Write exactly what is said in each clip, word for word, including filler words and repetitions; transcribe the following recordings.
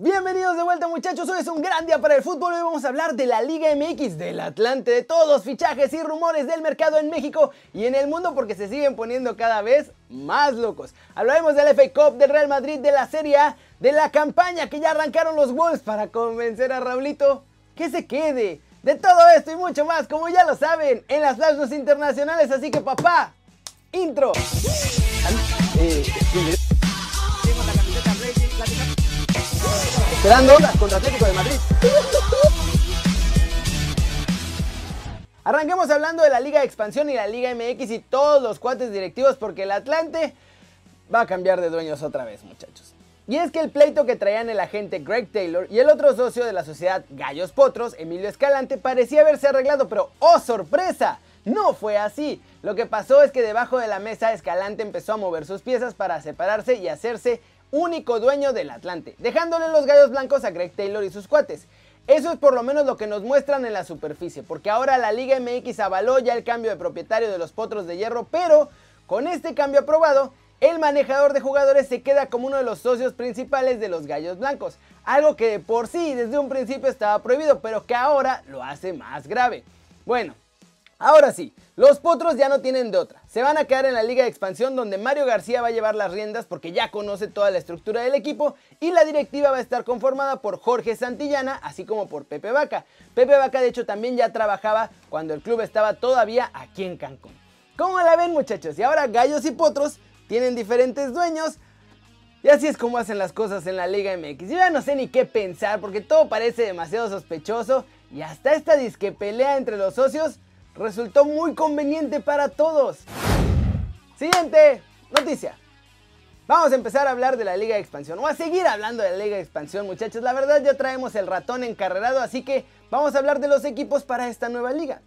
Bienvenidos de vuelta, muchachos. Hoy es un gran día para el fútbol. Hoy vamos a hablar de la Liga M X, del Atlante, de todos los fichajes y rumores del mercado en México y en el mundo, porque se siguen poniendo cada vez más locos. Hablaremos del F A Cup, del Real Madrid, de la Serie A, de la campaña que ya arrancaron los Wolves para convencer a Raulito que se quede. De todo esto y mucho más, como ya lo saben, en las Flash News internacionales. Así que, papá, intro. Eh, Se dan ondas contra Atlético de Madrid. Arranquemos hablando de la Liga de Expansión y la Liga M X y todos los cuates directivos, porque el Atlante va a cambiar de dueños otra vez, muchachos. Y es que el pleito que traían el agente Greg Taylor y el otro socio de la sociedad Gallos Potros, Emilio Escalante, parecía haberse arreglado, pero ¡oh, sorpresa! No fue así. Lo que pasó es que debajo de la mesa Escalante empezó a mover sus piezas para separarse y hacerse único dueño del Atlante, dejándole los gallos blancos a Greg Taylor y sus cuates. Eso es por lo menos lo que nos muestran en la superficie, porque ahora la Liga M X avaló ya el cambio de propietario de los Potros de Hierro, pero con este cambio aprobado, el manejador de jugadores se queda como uno de los socios principales de los gallos blancos, algo que de por sí desde un principio estaba prohibido, pero que ahora lo hace más grave. Bueno, ahora sí, los Potros ya no tienen de otra. Se van a quedar en la Liga de Expansión, donde Mario García va a llevar las riendas porque ya conoce toda la estructura del equipo, y la directiva va a estar conformada por Jorge Santillana, así como por Pepe Vaca. Pepe Vaca, de hecho, también ya trabajaba cuando el club estaba todavía aquí en Cancún. ¿Cómo la ven, muchachos? Y ahora Gallos y Potros tienen diferentes dueños, y así es como hacen las cosas en la Liga M X. Yo ya no sé ni qué pensar porque todo parece demasiado sospechoso, y hasta esta disque pelea entre los socios resultó muy conveniente para todos. Siguiente noticia. Vamos a empezar a hablar de la Liga de Expansión, o a seguir hablando de la Liga de Expansión, muchachos. La verdad, ya traemos el ratón encarrerado, así que vamos a hablar de los equipos para esta nueva liga.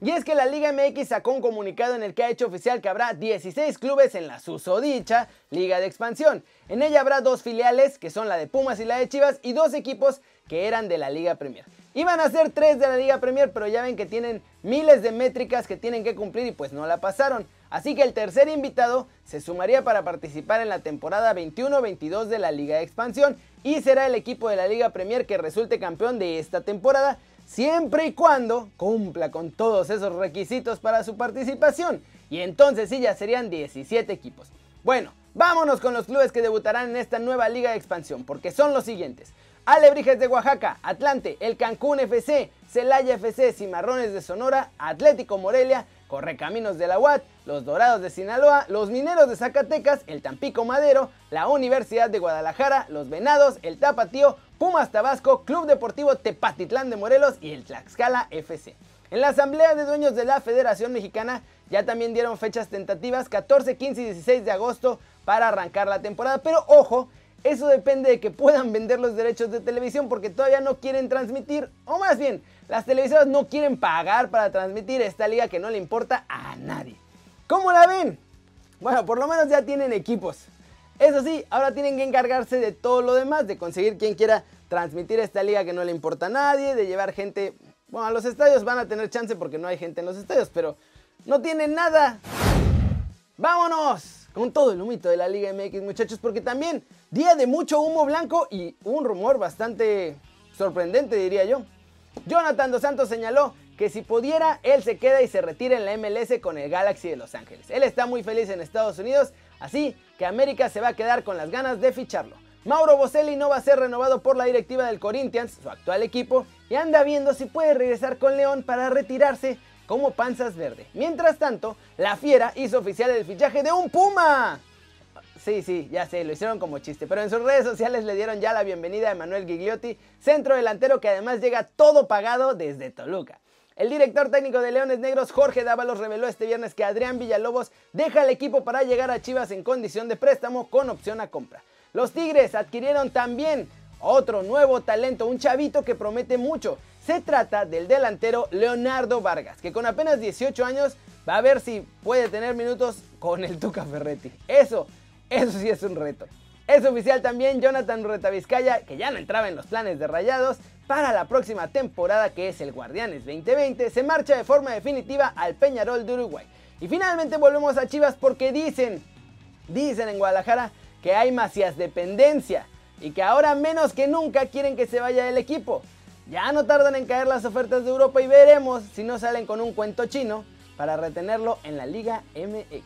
Y es que la Liga M X sacó un comunicado en el que ha hecho oficial que habrá dieciséis clubes en la susodicha Liga de Expansión. En ella habrá dos filiales, que son la de Pumas y la de Chivas, y dos equipos que eran de la Liga Premier. Iban a ser tres de la Liga Premier, pero ya ven que tienen miles de métricas que tienen que cumplir y pues no la pasaron. Así que el tercer invitado se sumaría para participar en la temporada veintiuno veintidós de la Liga de Expansión, y será el equipo de la Liga Premier que resulte campeón de esta temporada, siempre y cuando cumpla con todos esos requisitos para su participación, y entonces sí ya serían diecisiete equipos. Bueno, vámonos con los clubes que debutarán en esta nueva Liga de Expansión, porque son los siguientes: Alebrijes de Oaxaca, Atlante, el Cancún F C, Celaya F C, Cimarrones de Sonora, Atlético Morelia, Correcaminos de la U A T, Los Dorados de Sinaloa, Los Mineros de Zacatecas, el Tampico Madero, la Universidad de Guadalajara, Los Venados, el Tapatío, Pumas Tabasco, Club Deportivo Tepatitlán de Morelos y el Tlaxcala F C. En la asamblea de dueños de la Federación Mexicana ya también dieron fechas tentativas catorce, quince y dieciséis de agosto para arrancar la temporada, pero ojo, eso depende de que puedan vender los derechos de televisión, porque todavía no quieren transmitir, o más bien, las televisoras no quieren pagar para transmitir esta liga que no le importa a nadie. ¿Cómo la ven? Bueno, por lo menos ya tienen equipos. Eso sí, ahora tienen que encargarse de todo lo demás, de conseguir quien quiera transmitir esta liga que no le importa a nadie, de llevar gente. Bueno, a los estadios van a tener chance porque no hay gente en los estadios, pero no tienen nada. ¡Vámonos con todo el humito de la Liga M X, muchachos! Porque también día de mucho humo blanco y un rumor bastante sorprendente, diría yo. Jonathan Dos Santos señaló que si pudiera, él se queda y se retira en la M L S con el Galaxy de Los Ángeles. Él está muy feliz en Estados Unidos, así que América se va a quedar con las ganas de ficharlo. Mauro Boselli no va a ser renovado por la directiva del Corinthians, su actual equipo, y anda viendo si puede regresar con León para retirarse como panzas verde. Mientras tanto, la Fiera hizo oficial el fichaje de un Puma. Sí, sí, ya sé, lo hicieron como chiste, pero en sus redes sociales le dieron ya la bienvenida a Emanuel Gigliotti, centro delantero que además llega todo pagado desde Toluca. El director técnico de Leones Negros, Jorge Dávalos, reveló este viernes que Adrián Villalobos deja el equipo para llegar a Chivas en condición de préstamo con opción a compra. Los Tigres adquirieron también otro nuevo talento, un chavito que promete mucho. Se trata del delantero Leonardo Vargas, que con apenas dieciocho años va a ver si puede tener minutos con el Tuca Ferretti. Eso, eso sí es un reto. Es oficial también Jonathan Urreta Vizcaya, que ya no entraba en los planes de Rayados, para la próxima temporada, que es el Guardianes veinte veinte, se marcha de forma definitiva al Peñarol de Uruguay. Y finalmente volvemos a Chivas porque dicen, dicen en Guadalajara que hay Macías dependencia. y que ahora menos que nunca quieren que se vaya el equipo. Ya no tardan en caer las ofertas de Europa y veremos si no salen con un cuento chino para retenerlo en la Liga M X.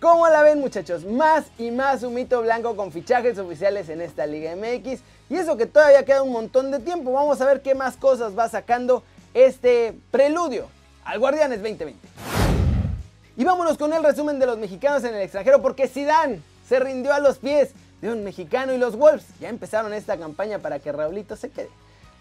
¿Cómo la ven, muchachos? Más y más un mito blanco con fichajes oficiales en esta Liga M X. Y eso que todavía queda un montón de tiempo. Vamos a ver qué más cosas va sacando este preludio al Guardianes veinte veinte. Y vámonos con el resumen de los mexicanos en el extranjero, porque Zidane se rindió a los pies de un mexicano y los Wolves ya empezaron esta campaña para que Raulito se quede.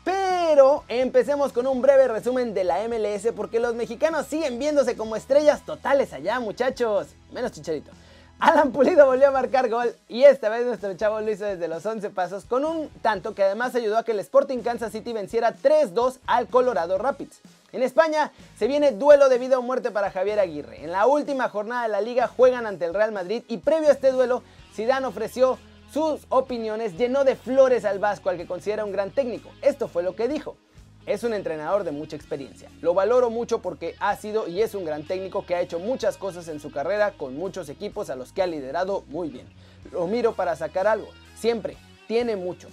Pero empecemos con un breve resumen de la M L S, porque los mexicanos siguen viéndose como estrellas totales allá, muchachos. Menos Chicharito. Alan Pulido volvió a marcar gol y esta vez nuestro chavo lo hizo desde los once pasos con un tanto que además ayudó a que el Sporting Kansas City venciera tres dos al Colorado Rapids. En España se viene duelo de vida o muerte para Javier Aguirre. En la última jornada de la liga juegan ante el Real Madrid y previo a este duelo Zidane ofreció sus opiniones, llenó de flores al vasco, al que considera un gran técnico. Esto fue lo que dijo: es un entrenador de mucha experiencia, lo valoro mucho porque ha sido y es un gran técnico que ha hecho muchas cosas en su carrera con muchos equipos a los que ha liderado muy bien. Lo miro para sacar algo, siempre, tiene mucho.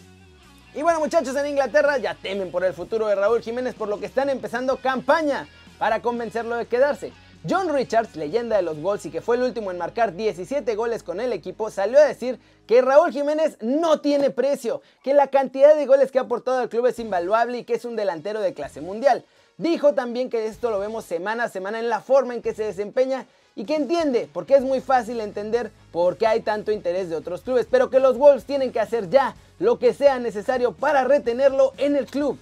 Y bueno, muchachos, en Inglaterra ya temen por el futuro de Raúl Jiménez, por lo que están empezando campaña para convencerlo de quedarse. John Richards, leyenda de los Wolves y que fue el último en marcar diecisiete goles con el equipo, salió a decir que Raúl Jiménez no tiene precio, que la cantidad de goles que ha aportado al club es invaluable y que es un delantero de clase mundial. Dijo también que esto lo vemos semana a semana en la forma en que se desempeña y que entiende, porque es muy fácil entender por qué hay tanto interés de otros clubes, pero que los Wolves tienen que hacer ya lo que sea necesario para retenerlo en el club.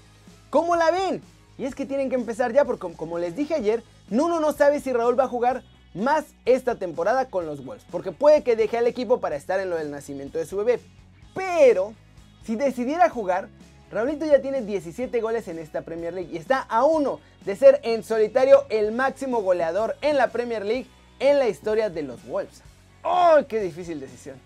¿Cómo la ven? Y es que tienen que empezar ya, porque como les dije ayer, Nuno no sabe si Raúl va a jugar más esta temporada con los Wolves, porque puede que deje al equipo para estar en lo del nacimiento de su bebé. Pero si decidiera jugar, Raulito ya tiene diecisiete goles en esta Premier League y está a uno de ser en solitario el máximo goleador en la Premier League en la historia de los Wolves. ¡Oh, qué difícil decisión!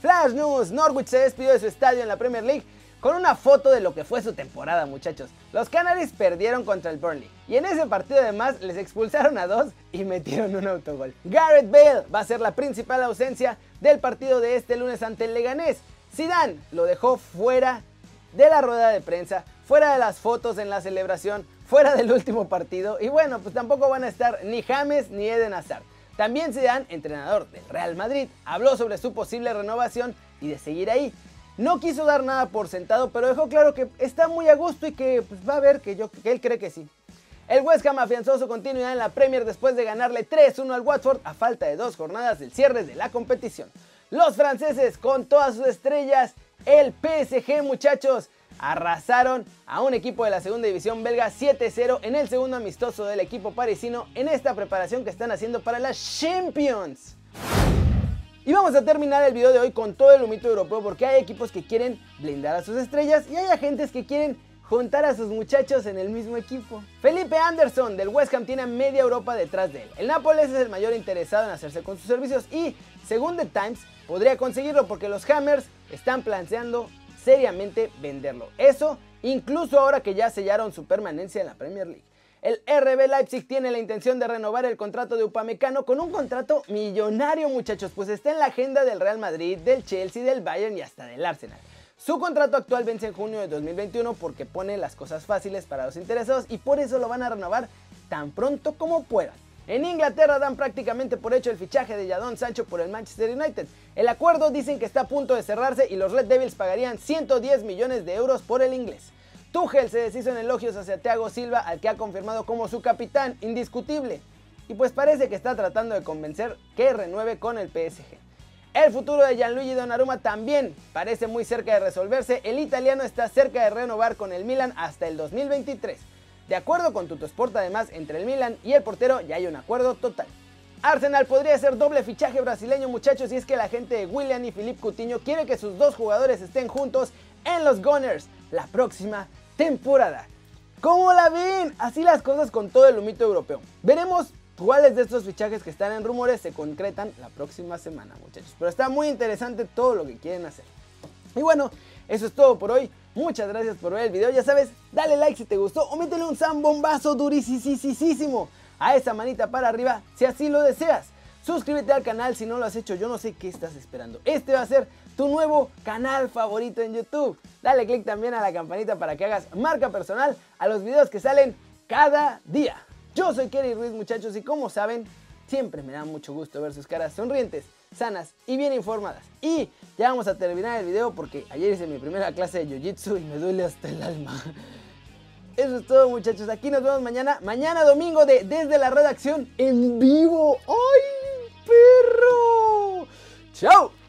Flash News: Norwich se despidió de su estadio en la Premier League con una foto de lo que fue su temporada, muchachos. Los Canaries perdieron contra el Burnley y en ese partido además les expulsaron a dos y metieron un autogol. Gareth Bale va a ser la principal ausencia del partido de este lunes ante el Leganés. Zidane lo dejó fuera de la rueda de prensa, fuera de las fotos en la celebración, fuera del último partido y bueno, pues tampoco van a estar ni James ni Eden Hazard. También Zidane, entrenador del Real Madrid, habló sobre su posible renovación y de seguir ahí. No quiso dar nada por sentado, pero dejó claro que está muy a gusto y que pues, va a ver que, yo, que él cree que sí. El West Ham afianzó su continuidad en la Premier después de ganarle tres uno al Watford a falta de dos jornadas del cierre de la competición. Los franceses, con todas sus estrellas, el P S G, muchachos, arrasaron a un equipo de la segunda división belga siete cero en el segundo amistoso del equipo parisino en esta preparación que están haciendo para la Champions. Y vamos a terminar el video de hoy con todo el humito europeo, porque hay equipos que quieren blindar a sus estrellas y hay agentes que quieren juntar a sus muchachos en el mismo equipo. Felipe Anderson del West Ham tiene a media Europa detrás de él. El Nápoles es el mayor interesado en hacerse con sus servicios y, según The Times, podría conseguirlo porque los Hammers están planteando seriamente venderlo. Eso incluso ahora que ya sellaron su permanencia en la Premier League. El R B Leipzig tiene la intención de renovar el contrato de Upamecano con un contrato millonario, muchachos, pues está en la agenda del Real Madrid, del Chelsea, del Bayern y hasta del Arsenal. Su contrato actual vence en junio de dos mil veintiuno porque pone las cosas fáciles para los interesados y por eso lo van a renovar tan pronto como puedan. En Inglaterra dan prácticamente por hecho el fichaje de Jadon Sancho por el Manchester United. El acuerdo dicen que está a punto de cerrarse y los Red Devils pagarían ciento diez millones de euros por el inglés. Tuchel se deshizo en elogios hacia Thiago Silva, al que ha confirmado como su capitán indiscutible. Y pues parece que está tratando de convencer que renueve con el P S G. El futuro de Gianluigi Donnarumma también parece muy cerca de resolverse. El italiano está cerca de renovar con el Milan hasta el dos mil veintitrés. De acuerdo con Tuttosport, además, entre el Milan y el portero ya hay un acuerdo total. Arsenal podría ser doble fichaje brasileño, muchachos, y es que la gente de Willian y Philippe Coutinho quiere que sus dos jugadores estén juntos en los Gunners la próxima temporada. ¿Cómo la ven? Así las cosas con todo el humito europeo. Veremos cuáles de estos fichajes que están en rumores se concretan la próxima semana, muchachos. Pero está muy interesante todo lo que quieren hacer. Y bueno, eso es todo por hoy. Muchas gracias por ver el video. Ya sabes, dale like si te gustó o métele un zambombazo durisísimo a esa manita para arriba si así lo deseas. Suscríbete al canal si no lo has hecho, yo no sé qué estás esperando. Este va a ser tu nuevo canal favorito en YouTube. Dale click también a la campanita para que hagas marca personal a los videos que salen cada día. Yo soy Kerry Ruiz, muchachos, y como saben, siempre me da mucho gusto ver sus caras sonrientes, sanas y bien informadas. Y ya vamos a terminar el video porque ayer hice mi primera clase de Jiu-Jitsu y me duele hasta el alma. Eso es todo, muchachos, aquí nos vemos mañana, mañana domingo de Desde la Redacción en vivo. ¡Ay, perro! ¡Chao!